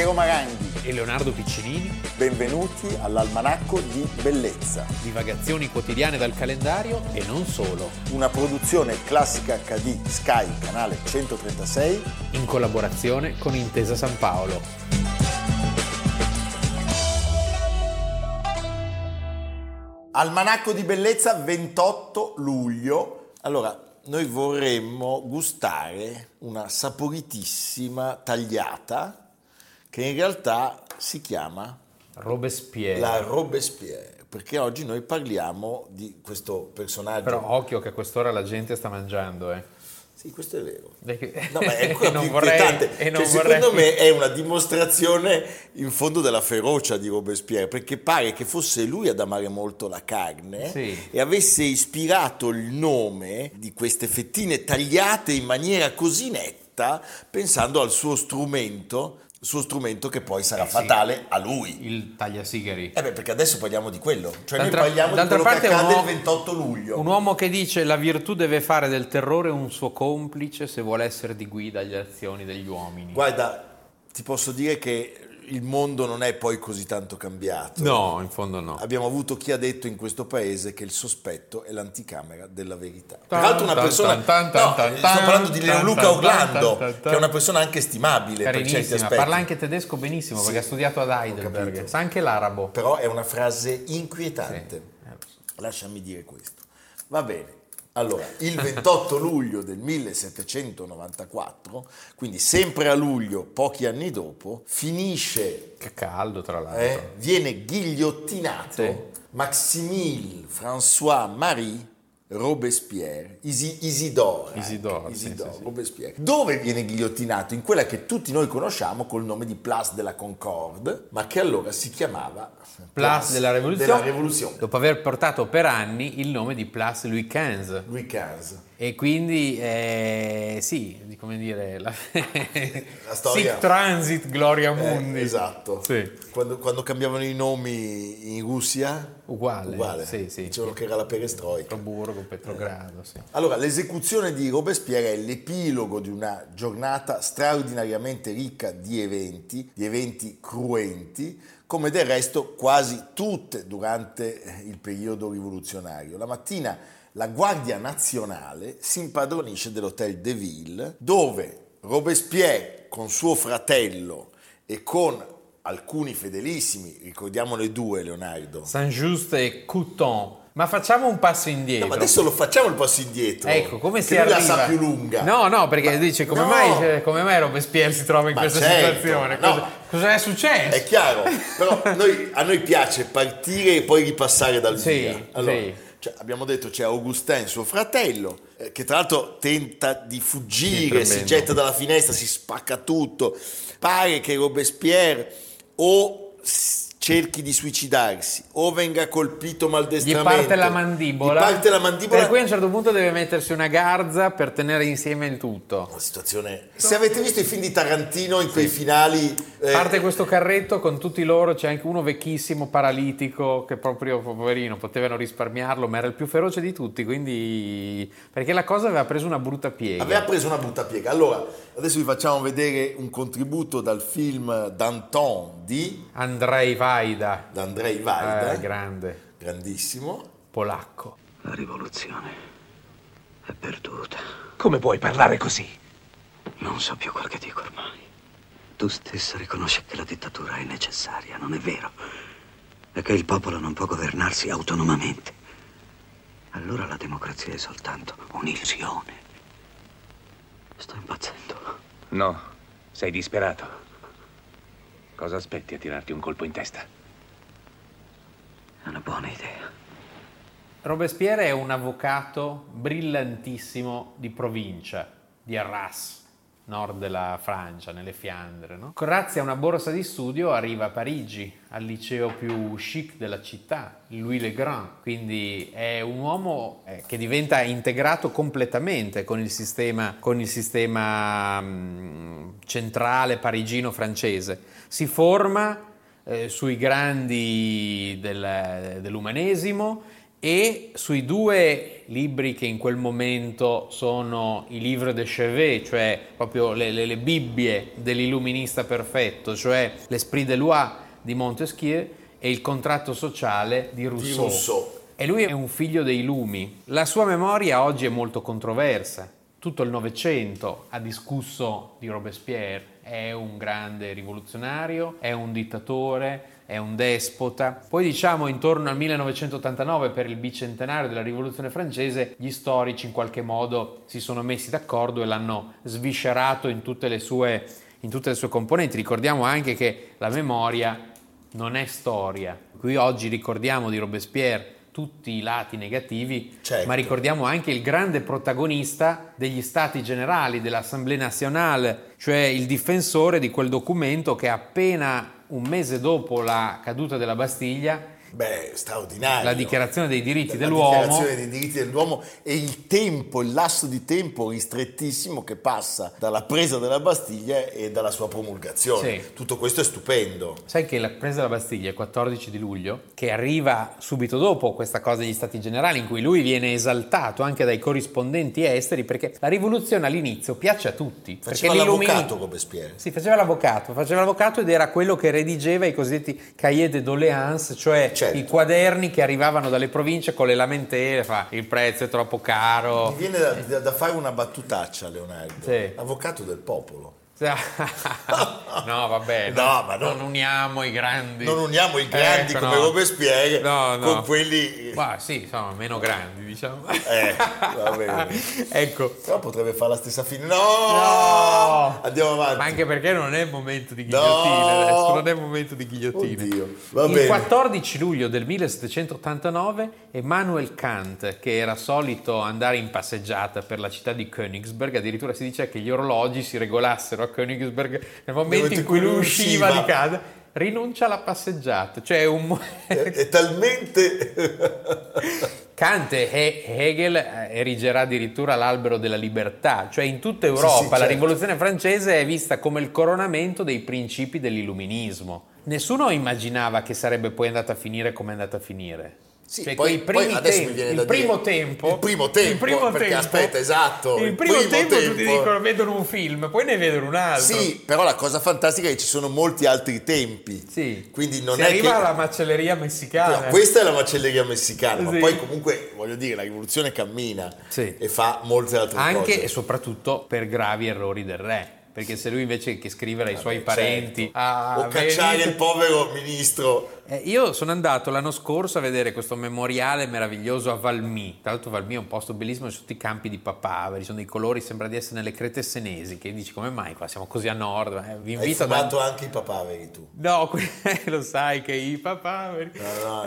Piero Maranghi e Leonardo Piccinini. Benvenuti all'Almanacco di Bellezza. Divagazioni quotidiane dal calendario e non solo. Una produzione Classica HD Sky, canale 136, in collaborazione con Intesa San Paolo. Almanacco di Bellezza, 28 luglio. Allora, noi vorremmo gustare una saporitissima tagliata che in realtà si chiama Robespierre. La Robespierre, perché oggi noi parliamo di questo personaggio. Però occhio che a quest'ora la gente sta mangiando, eh. Sì, questo è vero. No, ma è ancora più inquietante. Cioè, secondo me è una dimostrazione in fondo della ferocia di Robespierre, perché pare che fosse lui ad amare molto la carne, sì, e avesse ispirato il nome di queste fettine tagliate in maniera così netta, pensando al suo strumento che poi sarà fatale, sì, a lui. Il tagliasigari. Perché adesso parliamo di quello. Cioè d'altra, noi parliamo di quello parte che accade il 28 luglio. Un uomo che dice: la virtù deve fare del terrore un suo complice se vuole essere di guida alle azioni degli uomini. Guarda, ti posso dire che il mondo non è poi così tanto cambiato. No, in fondo no. Abbiamo avuto chi ha detto in questo paese che il sospetto è l'anticamera della verità. Peraltro una persona... Sto parlando di Leoluca Orlando, che è una persona anche stimabile per certi aspetti. Parla anche tedesco benissimo, sì, perché ha studiato ad Heidelberg. Sa anche l'arabo. Però è una frase inquietante. Sì. Lasciami dire questo. Va bene. Allora, il 28 luglio del 1794, quindi sempre a luglio, pochi anni dopo, finisce... Che caldo, tra l'altro. Viene ghigliottinato, sì, Maximilien François-Marie Robespierre, Isidore, sì, Robespierre. Dove viene ghigliottinato? In quella che tutti noi conosciamo col nome di Place de la Concorde, ma che allora si chiamava Place de la Révolution, dopo aver portato per anni il nome di Place Louis XV. E quindi, sì, come dire, la storia. Sic transit gloria mundi. Esatto. Sì. Quando cambiavano i nomi in Russia, uguale. Sì. Dicevano che era la Perestroika. Petrogrado, sì. Allora, l'esecuzione di Robespierre è l'epilogo di una giornata straordinariamente ricca di eventi cruenti, come del resto quasi tutte durante il periodo rivoluzionario. La mattina la Guardia Nazionale si impadronisce dell'Hotel de Ville, dove Robespierre con suo fratello e con alcuni fedelissimi, ricordiamone due, Leonardo, Saint-Just e Couton. Ma facciamo un passo indietro. No, ma adesso lo facciamo il passo indietro. Ecco, come si arriva? Lui la sa più lunga. No, perché dice come mai Robespierre si trova in questa situazione? Cosa è successo? È chiaro, però a noi piace partire e poi ripassare dal via. Allora, sì. Cioè, abbiamo detto c'è Augustin, suo fratello, che tra l'altro tenta di fuggire, si getta dalla finestra, si spacca tutto. Pare che Robespierre o cerchi di suicidarsi o venga colpito maldestramente. Gli parte la mandibola. Per cui a un certo punto deve mettersi una garza per tenere insieme il tutto. Una situazione... Se avete visto i film di Tarantino, in quei finali... Parte questo carretto con tutti loro, c'è anche uno vecchissimo paralitico che proprio, poverino, potevano risparmiarlo, ma era il più feroce di tutti, quindi... Perché la cosa aveva preso una brutta piega. Allora, adesso vi facciamo vedere un contributo dal film D'Anton di... Andrzej Wajda, grandissimo. Polacco. La rivoluzione è perduta. Come puoi parlare così? Non so più quel che dico ormai. Tu stessa riconosci che la dittatura è necessaria, non è vero? E che il popolo non può governarsi autonomamente. Allora la democrazia è soltanto un'illusione. Sto impazzendo. No, sei disperato. Cosa aspetti a tirarti un colpo in testa? È una buona idea. Robespierre è un avvocato brillantissimo di provincia, di Arras, nord della Francia, nelle Fiandre, no? Grazie a una borsa di studio arriva a Parigi, al liceo più chic della città, Louis Le Grand. Quindi è un uomo che diventa integrato completamente con il sistema centrale parigino francese. Si forma sui grandi dell'umanesimo e sui due libri che in quel momento sono i livres de chevet, cioè proprio le Bibbie dell'illuminista perfetto, cioè l'Esprit de lois di Montesquieu e il contratto sociale di Rousseau. E lui è un figlio dei lumi. La sua memoria oggi è molto controversa. Tutto il Novecento ha discusso di Robespierre. È un grande rivoluzionario, è un dittatore, è un despota. Poi diciamo intorno al 1989, per il bicentenario della rivoluzione francese, gli storici in qualche modo si sono messi d'accordo e l'hanno sviscerato in tutte le sue componenti. Ricordiamo anche che la memoria non è storia. Qui oggi ricordiamo di Robespierre tutti i lati negativi, certo, ma ricordiamo anche il grande protagonista degli Stati Generali, dell'Assemblée Nationale, cioè il difensore di quel documento che appena un mese dopo la caduta della Bastiglia, straordinario, la dichiarazione dei diritti dell'uomo. La dichiarazione dei diritti dell'uomo e il tempo, il lasso di tempo ristrettissimo che passa dalla presa della Bastiglia e dalla sua promulgazione. Sì. Tutto questo è stupendo. Sai che la presa della Bastiglia, il 14 di luglio, che arriva subito dopo questa cosa degli Stati Generali, in cui lui viene esaltato anche dai corrispondenti esteri, perché la rivoluzione all'inizio piace a tutti. Faceva l'avvocato Robespierre. Sì, faceva l'avvocato ed era quello che redigeva i cosiddetti cahiers de doléances, cioè certo, i quaderni che arrivavano dalle province con le lamentele, fa il prezzo è troppo caro. Mi viene da fare una battutaccia, Leonardo, sì, avvocato del popolo. No, vabbè, non uniamo i grandi. Non uniamo i grandi come Robespierre con quelli. Ma sì, insomma, meno grandi, diciamo. Va bene. Ecco. Però potrebbe fare la stessa fine. No! Andiamo avanti. Ma anche perché non è il momento di ghigliottina, adesso non è il momento di ghigliottina. Oddio. Va bene. Il 14 luglio del 1789 Immanuel Kant, che era solito andare in passeggiata per la città di Königsberg, addirittura si dice che gli orologi si regolassero a Königsberg nel momento in cui lui usciva di casa, rinuncia alla passeggiata, cioè è talmente Kant e Hegel erigerà addirittura l'albero della libertà, cioè in tutta Europa la rivoluzione francese è vista come il coronamento dei principi dell'illuminismo. Nessuno immaginava che sarebbe poi andata a finire come è andata a finire. Sì, cioè poi adesso mi viene da dire il primo tempo, aspetta, esatto, il primo tempo tutti dicono vedono un film, poi ne vedono un altro. Sì, però la cosa fantastica è che ci sono molti altri tempi. Sì. Quindi non si è arriva alla macelleria messicana. Però questa è la macelleria messicana, sì, ma poi comunque voglio dire la rivoluzione cammina, sì, e fa molte altre cose. Anche e soprattutto per gravi errori del re. Perché se lui invece che scrivere ai suoi parenti o cacciare il povero ministro. Io sono andato l'anno scorso a vedere questo memoriale meraviglioso a Valmy. Tra l'altro Valmy è un posto bellissimo, sotto i campi di papaveri, sono dei colori, sembra di essere nelle crete senesi, che dici come mai qua siamo così a nord? Vi invito. Hai fumato anche i papaveri tu? No, lo sai che i papaveri. No.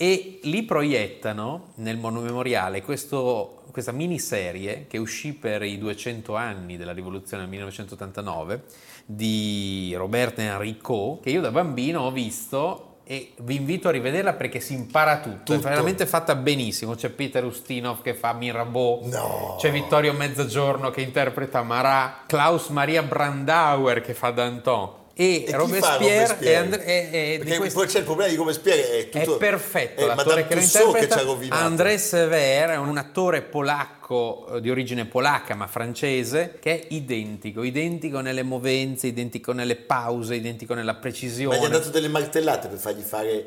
E li proiettano nel memoriale questa miniserie che uscì per i 200 anni della rivoluzione del 1989 di Robert Enrico, che io da bambino ho visto e vi invito a rivederla perché si impara tutto. È veramente fatta benissimo. C'è Peter Ustinov che fa Mirabeau, c'è Vittorio Mezzogiorno che interpreta Marat, Klaus Maria Brandauer che fa D'Anton. E Robespierre poi c'è il problema di Robespierre è perfetto, l'attore che lo interpreta Andrzej Wajda è un attore polacco di origine polacca ma francese, che è identico nelle movenze, identico nelle pause, identico nella precisione. Ma gli ha dato delle martellate per fargli fare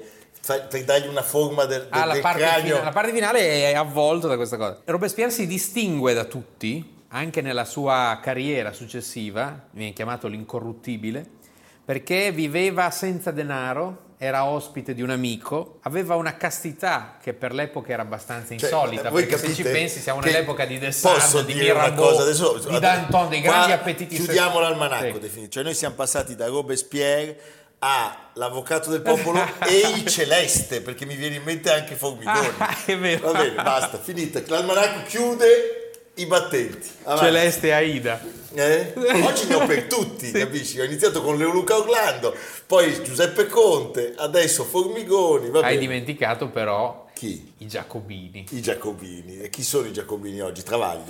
per dargli una forma del cranio. La parte finale è avvolto da questa cosa. Robespierre si distingue da tutti anche nella sua carriera successiva, viene chiamato l'incorruttibile perché viveva senza denaro, era ospite di un amico, aveva una castità che per l'epoca era abbastanza insolita, perché se ci pensi siamo nell'epoca di Dessart, di Mirabeau, di D'Anton, dei grandi appetiti. Chiudiamo l'almanacco, cioè noi siamo passati da Robespierre a l'avvocato del popolo e il celeste, perché mi viene in mente anche Formigoni. È vero. Va bene, basta, finita, l'almanacco chiude i battenti. Avanti. Celeste e Aida. Oggi ne ho per tutti, sì, capisci? Ho iniziato con Leoluca Orlando, poi Giuseppe Conte, adesso Formigoni. Hai dimenticato però chi? I Giacobini. I Giacobini. E chi sono i Giacobini oggi? Travaglio.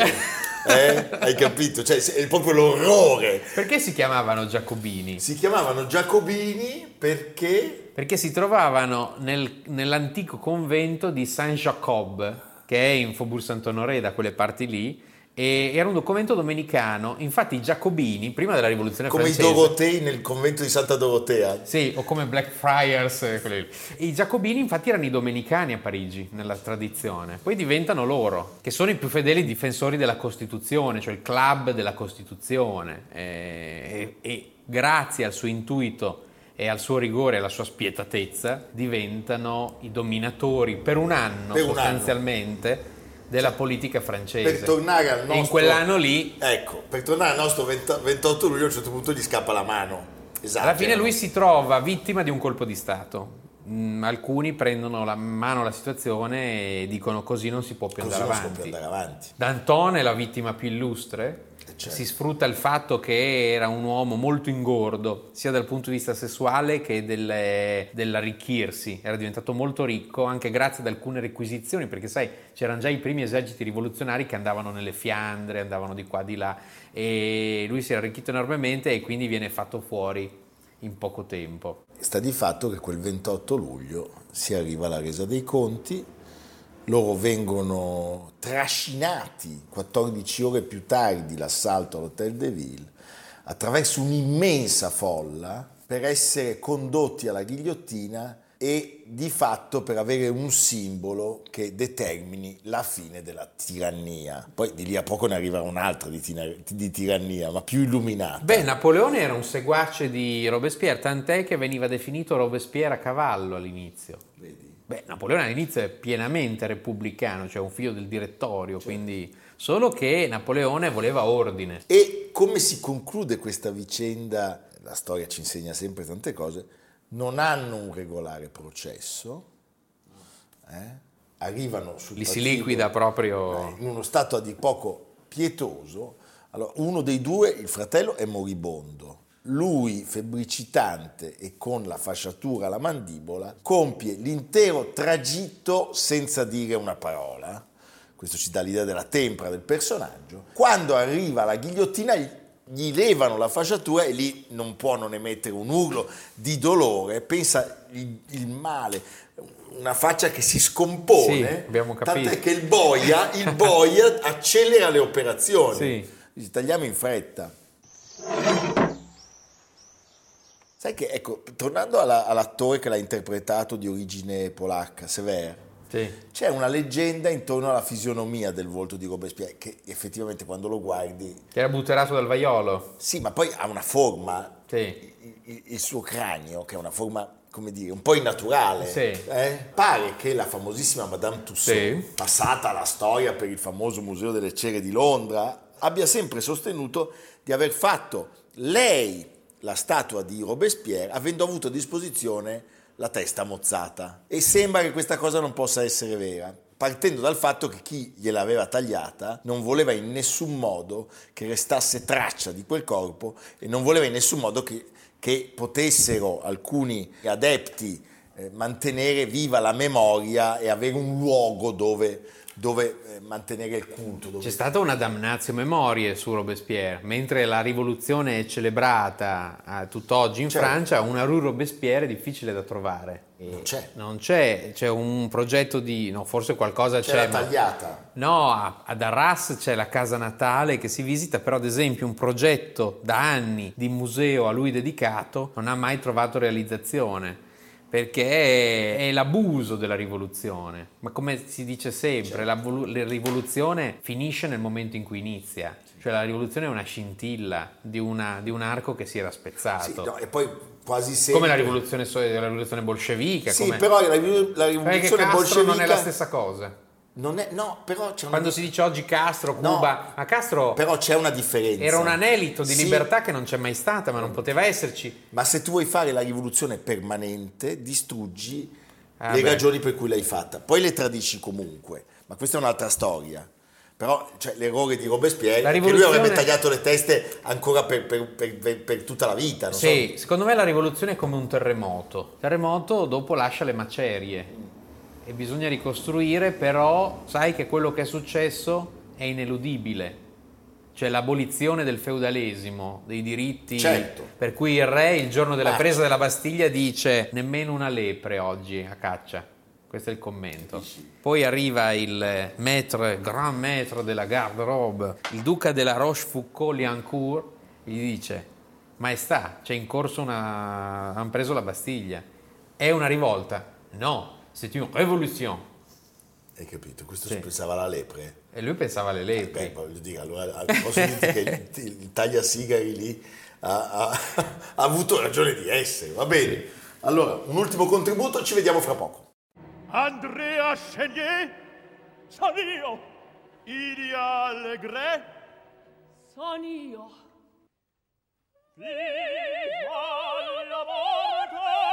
Hai capito? Cioè, è proprio l'orrore. Perché si chiamavano Giacobini? Si chiamavano Giacobini perché Perché si trovavano nell'antico convento di Saint-Jacob, che è in Faubourg-Saint-Honoré, da quelle parti lì, e era un convento domenicano. Infatti i Giacobini, prima della rivoluzione francese, come i Dorotei nel convento di Santa Dorotea, sì, o come Blackfriars, quelli. I Giacobini infatti erano i domenicani a Parigi nella tradizione, poi diventano loro, che sono i più fedeli difensori della Costituzione, cioè il club della Costituzione, e grazie al suo intuito e al suo rigore e alla sua spietatezza diventano i dominatori per un anno sostanzialmente della politica francese. Per tornare al nostro, in quell'anno lì, ecco, per tornare al nostro 28 luglio, a un certo punto gli scappa la mano. Esatto. Alla fine lui si trova vittima di un colpo di Stato. Alcuni prendono la mano alla situazione e dicono così non si può più andare avanti. D'Anton è la vittima più illustre. Certo. Si sfrutta il fatto che era un uomo molto ingordo, sia dal punto di vista sessuale che dell'arricchirsi. Era diventato molto ricco anche grazie ad alcune requisizioni, perché sai, c'erano già i primi eserciti rivoluzionari che andavano nelle Fiandre, andavano di qua di là, e lui si era arricchito enormemente e quindi viene fatto fuori in poco tempo. Sta di fatto che quel 28 luglio si arriva alla resa dei conti. Loro vengono trascinati 14 ore più tardi, l'assalto all'Hotel de Ville, attraverso un'immensa folla, per essere condotti alla ghigliottina e di fatto per avere un simbolo che determini la fine della tirannia. Poi di lì a poco ne arriva un'altra di tirannia, ma più illuminata. Beh, Napoleone era un seguace di Robespierre, tant'è che veniva definito Robespierre a cavallo all'inizio. Vedi? Beh, Napoleone all'inizio è pienamente repubblicano, cioè un figlio del direttorio, certo. Quindi solo che Napoleone voleva ordine. E come si conclude questa vicenda? La storia ci insegna sempre tante cose. Non hanno un regolare processo, arrivano sul li partito, si liquida proprio in uno stato a dir poco pietoso. Allora, uno dei due, il fratello, è moribondo. Lui, febbricitante e con la fasciatura alla mandibola, compie l'intero tragitto senza dire una parola. Questo ci dà l'idea della tempra del personaggio. Quando arriva la ghigliottina gli levano la fasciatura e lì non può non emettere un urlo di dolore. Pensa il male, una faccia che si scompone, sì, abbiamo capito. Tant'è che il boia accelera le operazioni, sì. Ci tagliamo in fretta. Sai che, ecco, tornando all'attore che l'ha interpretato, di origine polacca, Sever, sì. C'è una leggenda intorno alla fisionomia del volto di Robespierre, che effettivamente quando lo guardi... Che era butterato dal vaiolo. Sì, ma poi ha una forma, sì. il suo cranio, che è una forma, come dire, un po' innaturale. Sì. Pare che la famosissima Madame Tussaud, sì. Passata alla storia per il famoso Museo delle Cere di Londra, abbia sempre sostenuto di aver fatto lei... la statua di Robespierre, avendo avuto a disposizione la testa mozzata. E sembra che questa cosa non possa essere vera, partendo dal fatto che chi gliel'aveva tagliata non voleva in nessun modo che restasse traccia di quel corpo e non voleva in nessun modo che potessero alcuni adepti mantenere viva la memoria e avere un luogo dove mantenere il culto. C'è stata una damnatio memoriae su Robespierre, mentre la rivoluzione è celebrata a tutt'oggi in Francia, una rue Robespierre è difficile da trovare. Non c'è un progetto di... no, forse qualcosa c'è la tagliata. No, ad Arras c'è la casa natale che si visita, però ad esempio un progetto da anni di museo a lui dedicato non ha mai trovato realizzazione. Perché è l'abuso della rivoluzione, ma come si dice sempre, la rivoluzione finisce nel momento in cui inizia, cioè la rivoluzione è una scintilla di un arco che si era spezzato. Sì, no, e poi quasi sempre... Come la rivoluzione bolscevica. Sì, come... però la rivoluzione bolscevica non è la stessa cosa. Non è, no, però c'è una... Quando si dice oggi Castro, Cuba, no, ma Castro, però c'è una differenza. Era un anelito di libertà, sì, che non c'è mai stata, ma non poteva esserci. Ma se tu vuoi fare la rivoluzione permanente, distruggi le ragioni per cui l'hai fatta, poi le tradisci comunque. Ma questa è un'altra storia. Però cioè, l'errore di Robespierre è che lui avrebbe tagliato le teste ancora per tutta la vita. Non sì, so. Secondo me la rivoluzione è come un terremoto. Il terremoto dopo lascia le macerie. E bisogna ricostruire, però sai che quello che è successo è ineludibile. cioè l'abolizione del feudalesimo, dei diritti, certo, per cui il re il giorno della presa della Bastiglia dice nemmeno una lepre oggi a caccia, questo è il commento. Poi arriva il grand maître della garde-robe, il duca della Rochefoucauld-Liancourt, gli dice maestà, c'è in corso una... hanno preso la Bastiglia, è una rivolta, no, c'est une révolution. Hai capito? Questo sì, pensava alla lepre. E lui pensava alle lepri. Beh, voglio dire, allora posso dire che il tagliasigari lì ha avuto ragione di essere, va bene. Sì. Allora, un ultimo contributo, ci vediamo fra poco. Andrea Chenier, Savio, Ilia Legre, sono io. Viva la morte,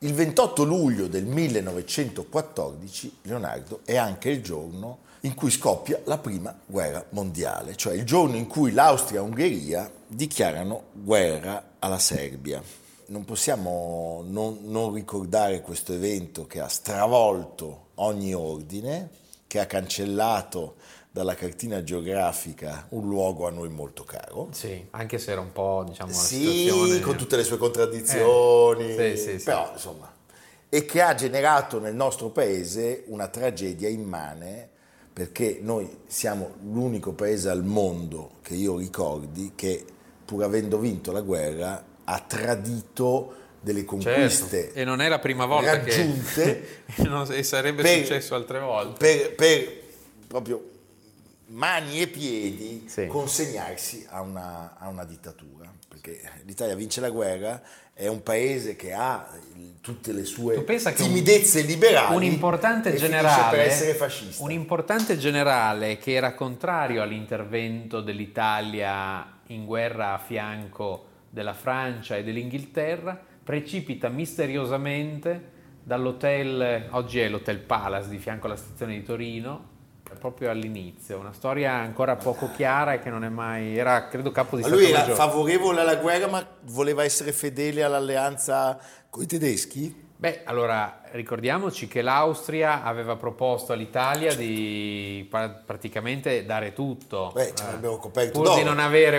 Il 28 luglio del 1914, Leonardo, è anche il giorno in cui scoppia la prima guerra mondiale, cioè il giorno in cui l'Austria e Ungheria dichiarano guerra alla Serbia. Non possiamo non ricordare questo evento che ha stravolto ogni ordine, che ha cancellato dalla cartina geografica un luogo a noi molto caro. Sì, anche se era un po', diciamo, una situazione... Sì, con tutte le sue contraddizioni, sì, però, insomma... E che ha generato nel nostro paese una tragedia immane, perché noi siamo l'unico paese al mondo, che io ricordi, che pur avendo vinto la guerra ha tradito delle conquiste, certo, e non è la prima volta raggiunte che... e sarebbe successo altre volte. Per proprio... mani e piedi, sì, consegnarsi a una dittatura, perché l'Italia vince la guerra, è un paese che ha tutte le sue timidezze liberali, un importante generale per essere fascista, un importante generale che era contrario all'intervento dell'Italia in guerra a fianco della Francia e dell'Inghilterra, precipita misteriosamente dall'hotel, oggi è l'Hotel Palace di fianco alla stazione di Torino, proprio all'inizio, una storia ancora poco chiara e che non è mai, era credo capo di stato maggiore. Lui era favorevole alla guerra ma voleva essere fedele all'alleanza con i tedeschi? Beh, allora ricordiamoci che l'Austria aveva proposto all'Italia, certo, di praticamente dare tutto. Beh, ci avrebbero coperto pur di non avere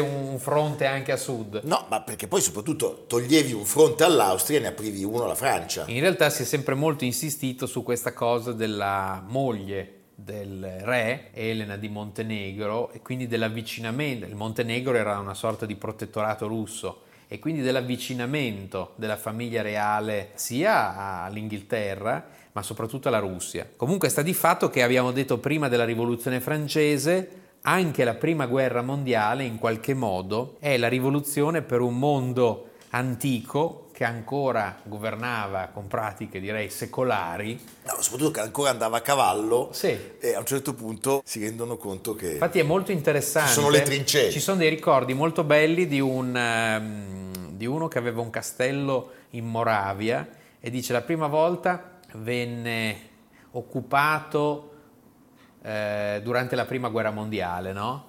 un fronte anche a sud. No, ma perché poi soprattutto toglievi un fronte all'Austria e ne aprivi uno alla Francia. In realtà si è sempre molto insistito su questa cosa della moglie del re, Elena di Montenegro, e quindi dell'avvicinamento. Il Montenegro era una sorta di protettorato russo, e quindi dell'avvicinamento della famiglia reale sia all'Inghilterra ma soprattutto alla Russia. Comunque sta di fatto che abbiamo detto prima della rivoluzione francese, anche la prima guerra mondiale in qualche modo è la rivoluzione per un mondo antico che ancora governava con pratiche direi secolari, no, soprattutto che ancora andava a cavallo, sì, e a un certo punto si rendono conto che... Infatti è molto interessante, ci sono le trincee. Ci sono dei ricordi molto belli di uno che aveva un castello in Moravia e dice la prima volta venne occupato durante la prima guerra mondiale, no?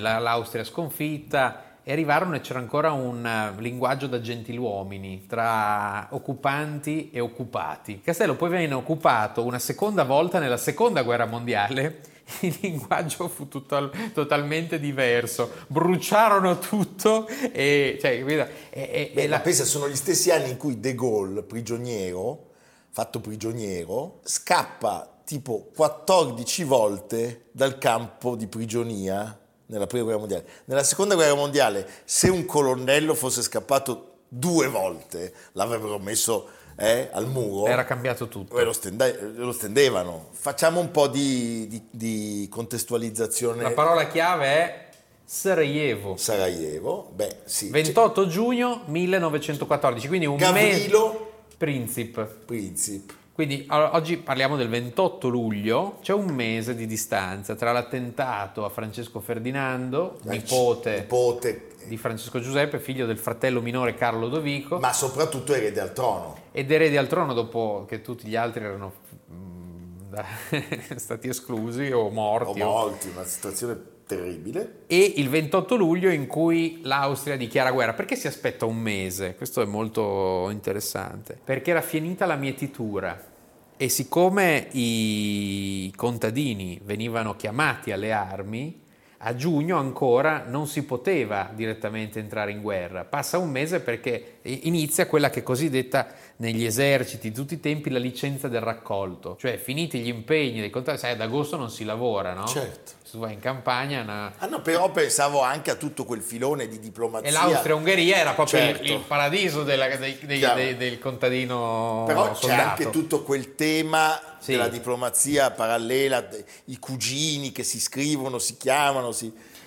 L'Austria sconfitta... E arrivarono e c'era ancora un linguaggio da gentiluomini tra occupanti e occupati. Il castello poi venne occupato una seconda volta nella seconda guerra mondiale. Il linguaggio fu totalmente diverso, bruciarono tutto e... Cioè, ma pensa, sono gli stessi anni in cui De Gaulle, prigioniero, fatto prigioniero, scappa tipo 14 volte dal campo di prigionia nella prima guerra mondiale. Nella seconda guerra mondiale, se un colonnello fosse scappato 2 volte, l'avrebbero messo al muro. Era cambiato tutto. Lo stendevano. Facciamo un po' di contestualizzazione. La parola chiave è Sarajevo. Sarajevo, beh sì. 28 giugno 1914, quindi un Gavrilo Princip. Quindi oggi parliamo del 28 luglio, c'è un mese di distanza tra l'attentato a Francesco Ferdinando, nipote di Francesco Giuseppe, figlio del fratello minore Carlo Dovico. Ma soprattutto erede al trono. Ed erede al trono dopo che tutti gli altri erano stati esclusi o morti. Una situazione terribile. E il 28 luglio in cui l'Austria dichiara guerra. Perché si aspetta un mese? Questo è molto interessante. Perché era finita la mietitura e siccome i contadini venivano chiamati alle armi, a giugno ancora non si poteva direttamente entrare in guerra. Passa un mese perché inizia quella che è cosiddetta negli eserciti di tutti i tempi la licenza del raccolto. Cioè, finiti gli impegni dei contadini, sai, ad agosto non si lavora, no? Certo. Se tu vai in campagna... però pensavo anche a tutto quel filone di diplomazia. E l'Austria-Ungheria era proprio il paradiso del contadino però soldato. Però c'è anche tutto quel tema, sì, della diplomazia parallela, i cugini che si scrivono, si chiamano,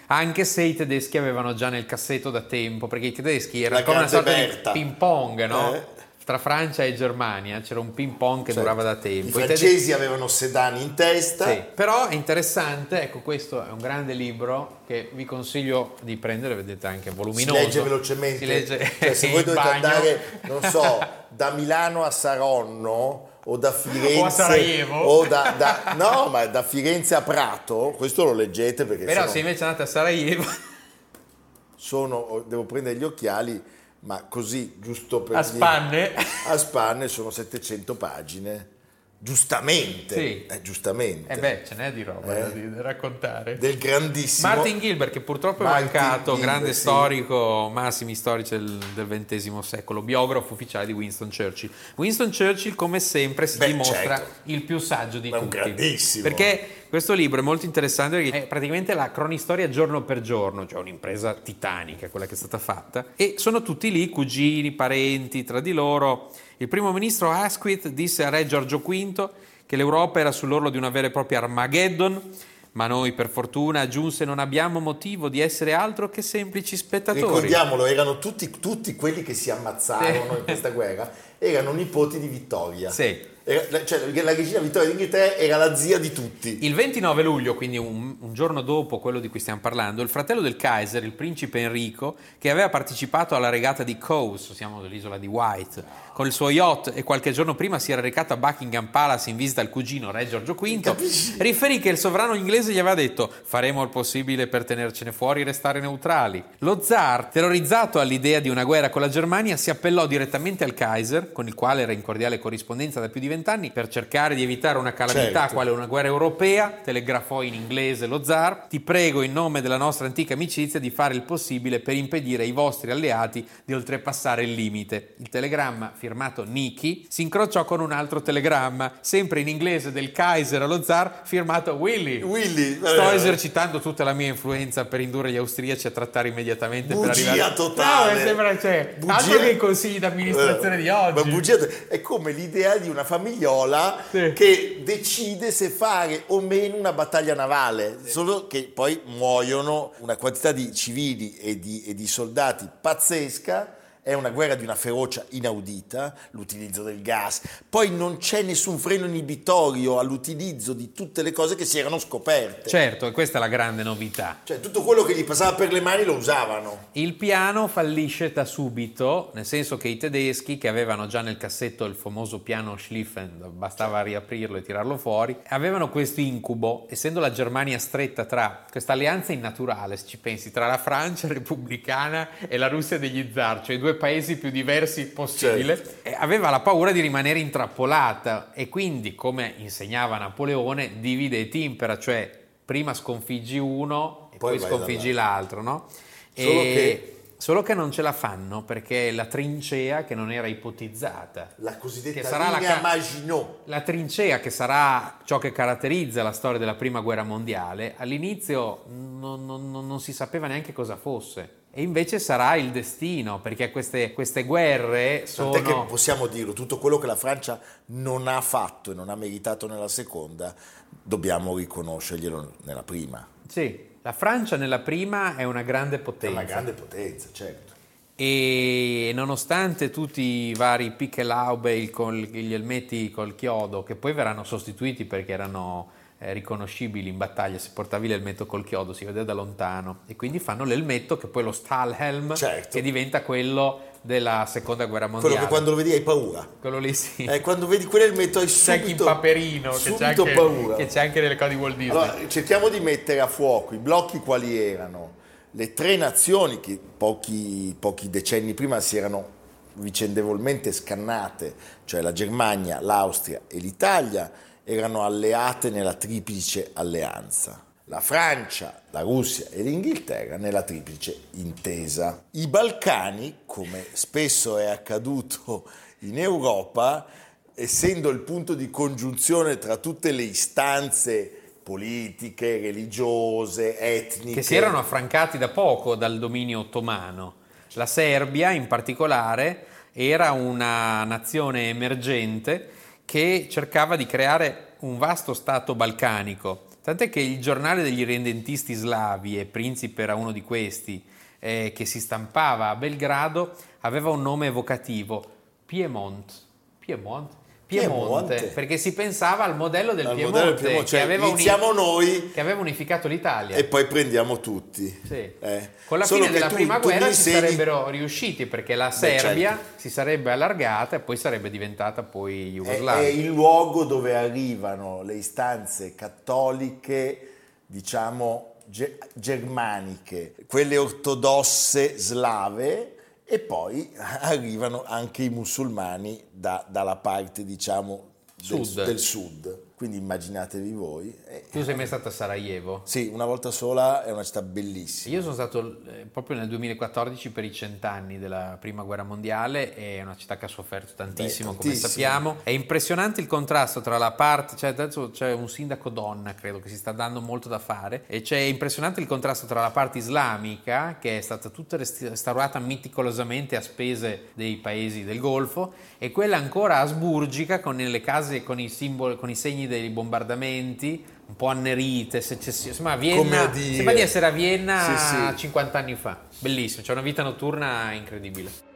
Anche se i tedeschi avevano già nel cassetto da tempo, perché i tedeschi erano come una sorta di ping pong, no? Tra Francia e Germania c'era un ping pong che durava da tempo. I francesi avevano sedani in testa. Sì, però è interessante, ecco, questo è un grande libro che vi consiglio di prendere, vedete anche voluminoso. Si legge velocemente. Se voi dovete andare, non so, da Milano a Saronno o da Firenze o a Sarajevo o da Firenze a Prato, questo lo leggete perché... Però se invece andate a Sarajevo devo prendere gli occhiali. Ma così, giusto per a spanne sono 700 pagine, giustamente, sì. Giustamente. Ce n'è di roba da raccontare. Del grandissimo Martin Gilbert, che purtroppo è mancato, grande storico, massimi storici del XX secolo, biografo ufficiale di Winston Churchill. Winston Churchill, come sempre, si dimostra il più saggio di tutti. È un grandissimo. Perché questo libro è molto interessante perché è praticamente la cronistoria giorno per giorno, cioè un'impresa titanica quella che è stata fatta, e sono tutti lì, cugini, parenti, tra di loro. Il primo ministro Asquith disse a re Giorgio V che l'Europa era sull'orlo di una vera e propria Armageddon, ma noi per fortuna, aggiunse, non abbiamo motivo di essere altro che semplici spettatori. Ricordiamolo, erano tutti quelli che si ammazzarono in questa guerra, erano nipoti di Vittoria. Sì. La regina Vittoria d'Inghilterra era la zia di tutti. Il 29 luglio, quindi un giorno dopo quello di cui stiamo parlando, il fratello del Kaiser, il principe Enrico, che aveva partecipato alla regata di Cowes, siamo dell'isola di Wight, con il suo yacht, e qualche giorno prima si era recato a Buckingham Palace in visita al cugino re Giorgio V, riferì che il sovrano inglese gli aveva detto: faremo il possibile per tenercene fuori e restare neutrali. Lo zar, terrorizzato all'idea di una guerra con la Germania, si appellò direttamente al Kaiser, con il quale era in cordiale corrispondenza da più di 20 anni, per cercare di evitare una calamità quale una guerra europea. Telegrafò in inglese lo zar: ti prego in nome della nostra antica amicizia di fare il possibile per impedire ai vostri alleati di oltrepassare il limite. Il telegramma, firmato Nicky, si incrociò con un altro telegramma sempre in inglese del Kaiser allo zar, firmato Willy. Sto esercitando tutta la mia influenza per indurre gli austriaci a trattare immediatamente. Bugia per arrivare... totale. No, sembra altro che i consigli d'amministrazione di oggi. Ma bugia è come l'idea di una famigliola, sì, che decide se fare o meno una battaglia navale, sì, solo che poi muoiono una quantità di civili e di soldati pazzesca È una guerra di una ferocia inaudita, l'utilizzo del gas, poi non c'è nessun freno inibitorio all'utilizzo di tutte le cose che si erano scoperte. Certo, e questa è la grande novità. Cioè tutto quello che gli passava per le mani lo usavano. Il piano fallisce da subito, nel senso che i tedeschi, che avevano già nel cassetto il famoso piano Schlieffen, bastava riaprirlo e tirarlo fuori, avevano questo incubo, essendo la Germania stretta tra questa alleanza innaturale, se ci pensi, tra la Francia repubblicana e la Russia degli zar, cioè i due paesi più diversi possibile, certo. Aveva la paura di rimanere intrappolata e quindi, come insegnava Napoleone, divide et impera, cioè prima sconfiggi uno e poi sconfiggi l'altro, no? Solo che non ce la fanno, perché la trincea che non era ipotizzata, la cosiddetta linea Maginot, la trincea che sarà ciò che caratterizza la storia della prima guerra mondiale, all'inizio non si sapeva neanche cosa fosse. E invece sarà il destino, perché queste guerre sono... Tant'è che possiamo dirlo, tutto quello che la Francia non ha fatto e non ha meritato nella seconda, dobbiamo riconoscerglielo nella prima. Sì, la Francia nella prima è una grande potenza. È una grande potenza, certo. E nonostante tutti i vari Pickelaube, gli elmetti col chiodo, che poi verranno sostituiti perché erano... riconoscibili in battaglia, se portavi l'elmetto col chiodo si vedeva da lontano, e quindi fanno l'elmetto che poi è lo Stahlhelm, certo, che diventa quello della seconda guerra mondiale, quello che quando lo vedi hai paura, quello lì sì, quando vedi quell'elmetto hai subito, paperino, subito che c'è anche, paura, che c'è anche nelle cose di Walt Disney. Allora, cerchiamo di mettere a fuoco i blocchi quali erano le tre nazioni che pochi decenni prima si erano vicendevolmente scannate, cioè la Germania, l'Austria e l'Italia. Erano alleate nella triplice alleanza. La Francia, la Russia e l'Inghilterra nella triplice intesa. I Balcani, come spesso è accaduto in Europa, essendo il punto di congiunzione tra tutte le istanze politiche, religiose, etniche... Che si erano affrancati da poco dal dominio ottomano. La Serbia, in particolare, era una nazione emergente che cercava di creare un vasto stato balcanico, tant'è che il giornale degli irredentisti slavi, e Principe era uno di questi, che si stampava a Belgrado, aveva un nome evocativo, Piemonte, perché si pensava al modello del Piemonte, cioè che aveva unificato l'Italia. E poi prendiamo tutti. Sì. Con la fine della prima guerra si sarebbero riusciti, perché la Serbia si sarebbe allargata e poi sarebbe diventata poi Jugoslavia. È il luogo dove arrivano le istanze cattoliche, diciamo, germaniche, quelle ortodosse slave, e poi arrivano anche i musulmani dalla parte, diciamo, del sud. Quindi immaginatevi voi. Tu sei mai stata a Sarajevo? Sì, una volta sola, è una città bellissima. Io sono stato proprio nel 2014 per i 100 anni della prima guerra mondiale, è una città che ha sofferto tantissimo, come sappiamo. È impressionante il contrasto tra la parte, cioè adesso c'è un sindaco donna, credo che si sta dando molto da fare, e c'è impressionante il contrasto tra la parte islamica, che è stata tutta restaurata meticolosamente a spese dei paesi del Golfo, e quella ancora asburgica con le case, con i simboli, con i segni dei bombardamenti, un po' annerite, insomma, a Vienna, sembra di essere a Vienna, sì. 50 anni fa. Bellissimo, c'è una vita notturna incredibile.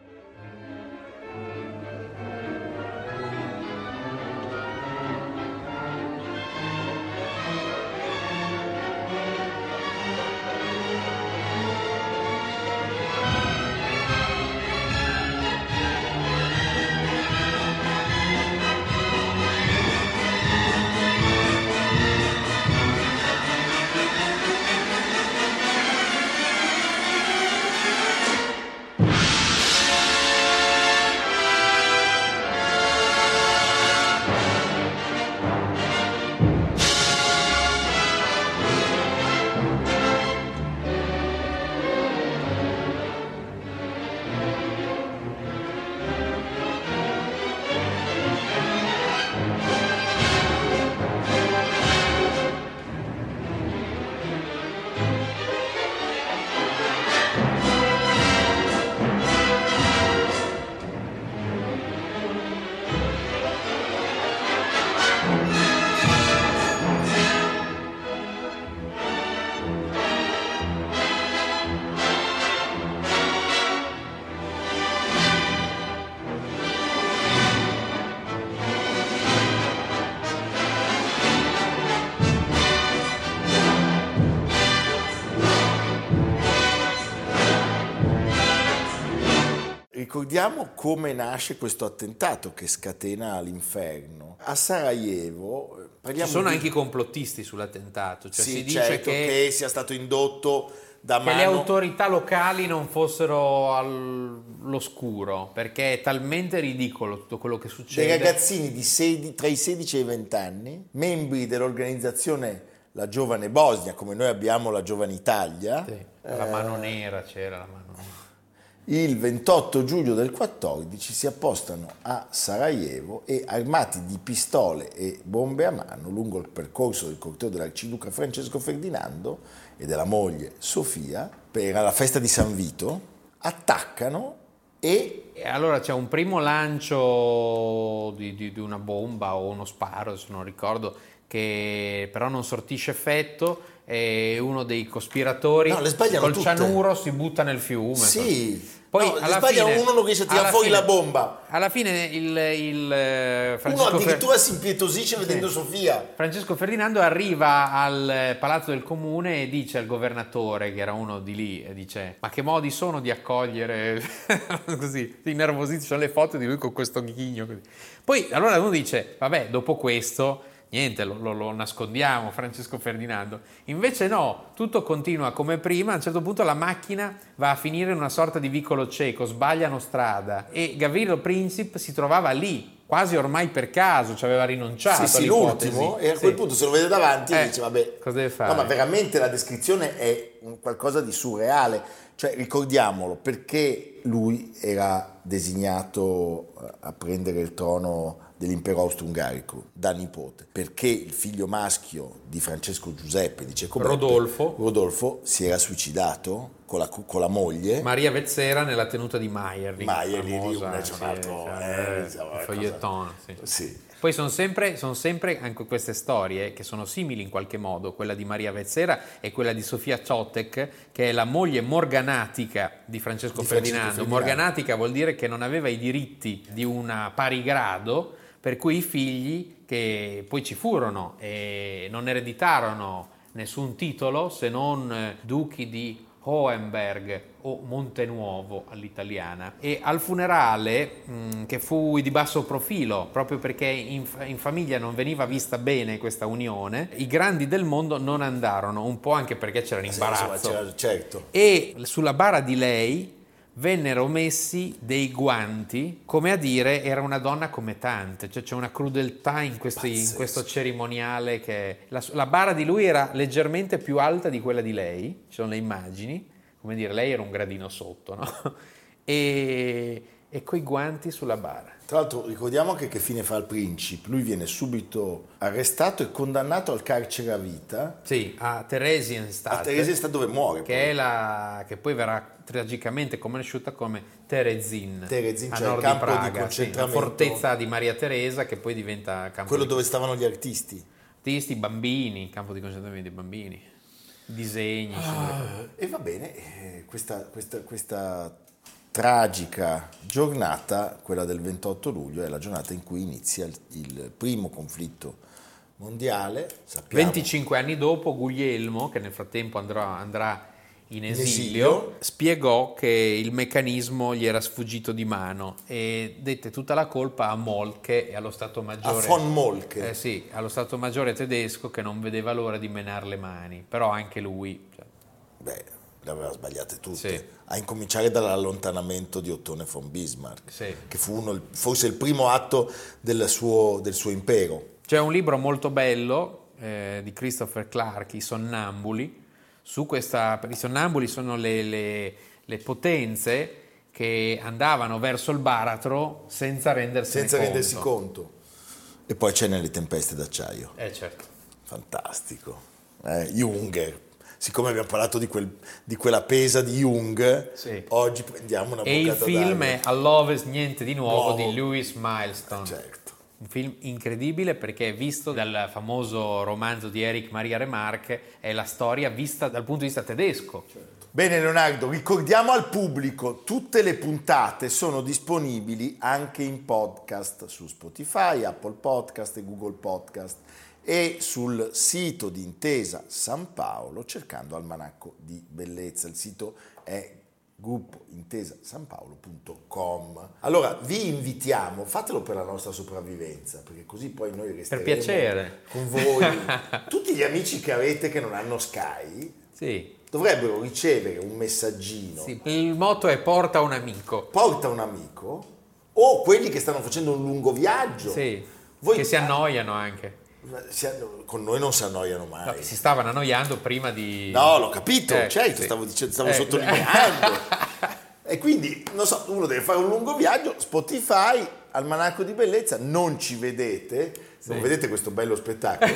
Vediamo come nasce questo attentato che scatena l'inferno. A Sarajevo... Ci sono anche i complottisti sull'attentato. Cioè sì, si dice certo che sia stato indotto da mano... Che le autorità locali non fossero all'oscuro, perché è talmente ridicolo tutto quello che succede. Dei ragazzini di tra i 16 e i 20 anni, membri dell'organizzazione La Giovane Bosnia, come noi abbiamo La Giovane Italia... Sì. La mano nera, c'era la mano nera. Il 28 giugno del 14 si appostano a Sarajevo e, armati di pistole e bombe a mano, lungo il percorso del corteo dell'arciduca Francesco Ferdinando e della moglie Sofia, per la festa di San Vito, attaccano e allora c'è un primo lancio di una bomba o uno sparo, se non ricordo, che però non sortisce effetto. E uno dei cospiratori col cianuro si butta nel fiume. Sì, poi no, alla fine, uno che si tira fuori la bomba. Alla fine Francesco uno addirittura si impietosisce vedendo Sofia. Francesco Ferdinando arriva al palazzo del comune e dice al governatore, che era uno di lì, e dice: ma che modi sono di accogliere così, innervositi, ci sono le foto di lui con questo ghigno così. Poi allora uno dice: vabbè, dopo questo niente, lo nascondiamo Francesco Ferdinando. Invece no, tutto continua come prima. A un certo punto la macchina va a finire in una sorta di vicolo cieco, sbagliano strada e Gavrilo Princip si trovava lì, quasi ormai per caso, ci aveva rinunciato all'ipotesi. L'ultimo, e a quel punto se lo vede davanti e dice vabbè, cosa deve fare? No, ma veramente la descrizione è qualcosa di surreale, cioè ricordiamolo, perché lui era designato a prendere il trono dell'impero austro-ungarico da nipote, perché il figlio maschio di Francesco Giuseppe, di Giacobini, Rodolfo, si era suicidato con la moglie Maria Vezzera nella tenuta di Meyerling, foglietton. Poi sono sempre anche queste storie che sono simili in qualche modo, quella di Maria Vezzera e quella di Sofia Ciotek, che è la moglie morganatica di Francesco Ferdinando. Morganatica vuol dire che non aveva i diritti di una pari grado, per cui i figli che poi ci furono e non ereditarono nessun titolo se non duchi di Hohenberg o Montenuovo all'italiana. E al funerale, che fu di basso profilo proprio perché in famiglia non veniva vista bene questa unione, i grandi del mondo non andarono, un po' anche perché c'era l'imbarazzo, certo. E sulla bara di lei vennero messi dei guanti, come a dire era una donna come tante, cioè c'è una crudeltà in questo cerimoniale che la bara di lui era leggermente più alta di quella di lei, ci sono le immagini, come dire lei era un gradino sotto, no? e coi guanti sulla bara. Tra l'altro ricordiamo anche che fine fa il Princip, lui viene subito arrestato e condannato al carcere a vita. Sì, a Theresienstadt. A Theresienstadt, dove muore. Che poi verrà tragicamente conosciuta come Terezin, a cioè nord il campo di Praga, di concentramento. Sì, la fortezza di Maria Teresa, che poi diventa campo quello dove stavano gli artisti, bambini, campo di concentramento dei bambini, disegni. E va bene, questa tragica giornata, quella del 28 luglio, è la giornata in cui inizia il primo conflitto mondiale. Sappiamo. 25 anni dopo, Guglielmo, che nel frattempo andrà in esilio, spiegò che il meccanismo gli era sfuggito di mano e dette tutta la colpa a Moltke e allo Stato Maggiore. A von Moltke. Sì, allo Stato Maggiore tedesco, che non vedeva l'ora di menar le mani, però anche lui. Le aveva sbagliate tutte, sì. A incominciare dall'allontanamento di Ottone von Bismarck, sì. Che fu forse il primo atto del suo impero. C'è un libro molto bello di Christopher Clarke, I Sonnambuli, su questa. I sonnambuli sono le potenze che andavano verso il baratro senza rendersi conto. E poi c'è Nelle tempeste d'acciaio. Certo. Fantastico. Junger. Siccome abbiamo parlato di quella pesa di Jung, sì. Oggi prendiamo una boccata. E il film è All'Ovest niente di nuovo di Lewis Milestone. Certo. Un film incredibile perché visto dal famoso romanzo di Erich Maria Remarque, è la storia vista dal punto di vista tedesco. Certo. Bene Leonardo, ricordiamo al pubblico, tutte le puntate sono disponibili anche in podcast su Spotify, Apple Podcast e Google Podcast. E sul sito di Intesa San Paolo cercando Almanacco di Bellezza. Il sito è gruppointesasanpaolo.com. Allora vi invitiamo, fatelo per la nostra sopravvivenza, perché così poi noi resteremo per piacere con voi. Tutti gli amici che avete che non hanno Sky, sì, dovrebbero ricevere un messaggino. Sì, il motto è porta un amico. Porta un amico, o quelli che stanno facendo un lungo viaggio, sì, voi che si annoiano anche. Con noi non si annoiano mai. No, si stavano annoiando prima di... No, l'ho capito, certo, sì. stavo sottolineando. E quindi, non so, uno deve fare un lungo viaggio, Spotify, Almanacco di Bellezza, non ci vedete, sì, non vedete questo bello spettacolo,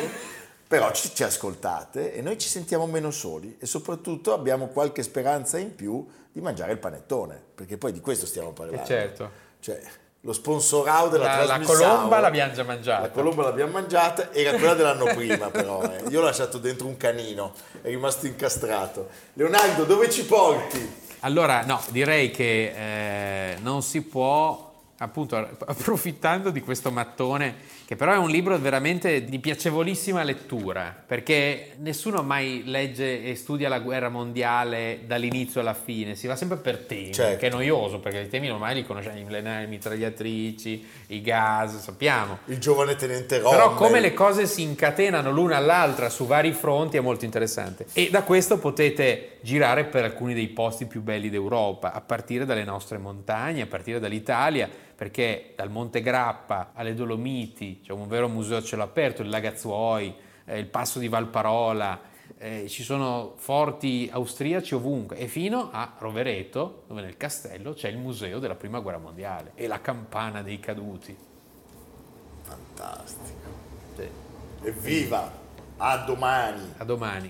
però ci ascoltate e noi ci sentiamo meno soli e soprattutto abbiamo qualche speranza in più di mangiare il panettone, perché poi di questo stiamo parlando. Certo. Cioè... Lo sponsorau della trasmissione. La colomba l'abbiamo già mangiata. La colomba l'abbiamo mangiata, era quella dell'anno prima però. Io ho lasciato dentro un canino, è rimasto incastrato. Leonardo, dove ci porti? Allora, no, direi che non si può, appunto, approfittando di questo mattone, che però è un libro veramente di piacevolissima lettura, perché nessuno mai legge e studia la guerra mondiale dall'inizio alla fine, si va sempre per temi, certo, che è noioso, perché i temi ormai li conosciamo, le navi mitragliatrici, i gas, sappiamo. Il giovane tenente Rommel. Però come le cose si incatenano l'una all'altra su vari fronti è molto interessante. E da questo potete girare per alcuni dei posti più belli d'Europa, a partire dalle nostre montagne, a partire dall'Italia, perché dal Monte Grappa alle Dolomiti c'è un vero museo a cielo aperto, il Lagazzuoi, il Passo di Valparola, ci sono forti austriaci ovunque, e fino a Rovereto, dove nel castello c'è il museo della Prima Guerra Mondiale e la campana dei caduti. Fantastico. Sì. Evviva! A domani! A domani!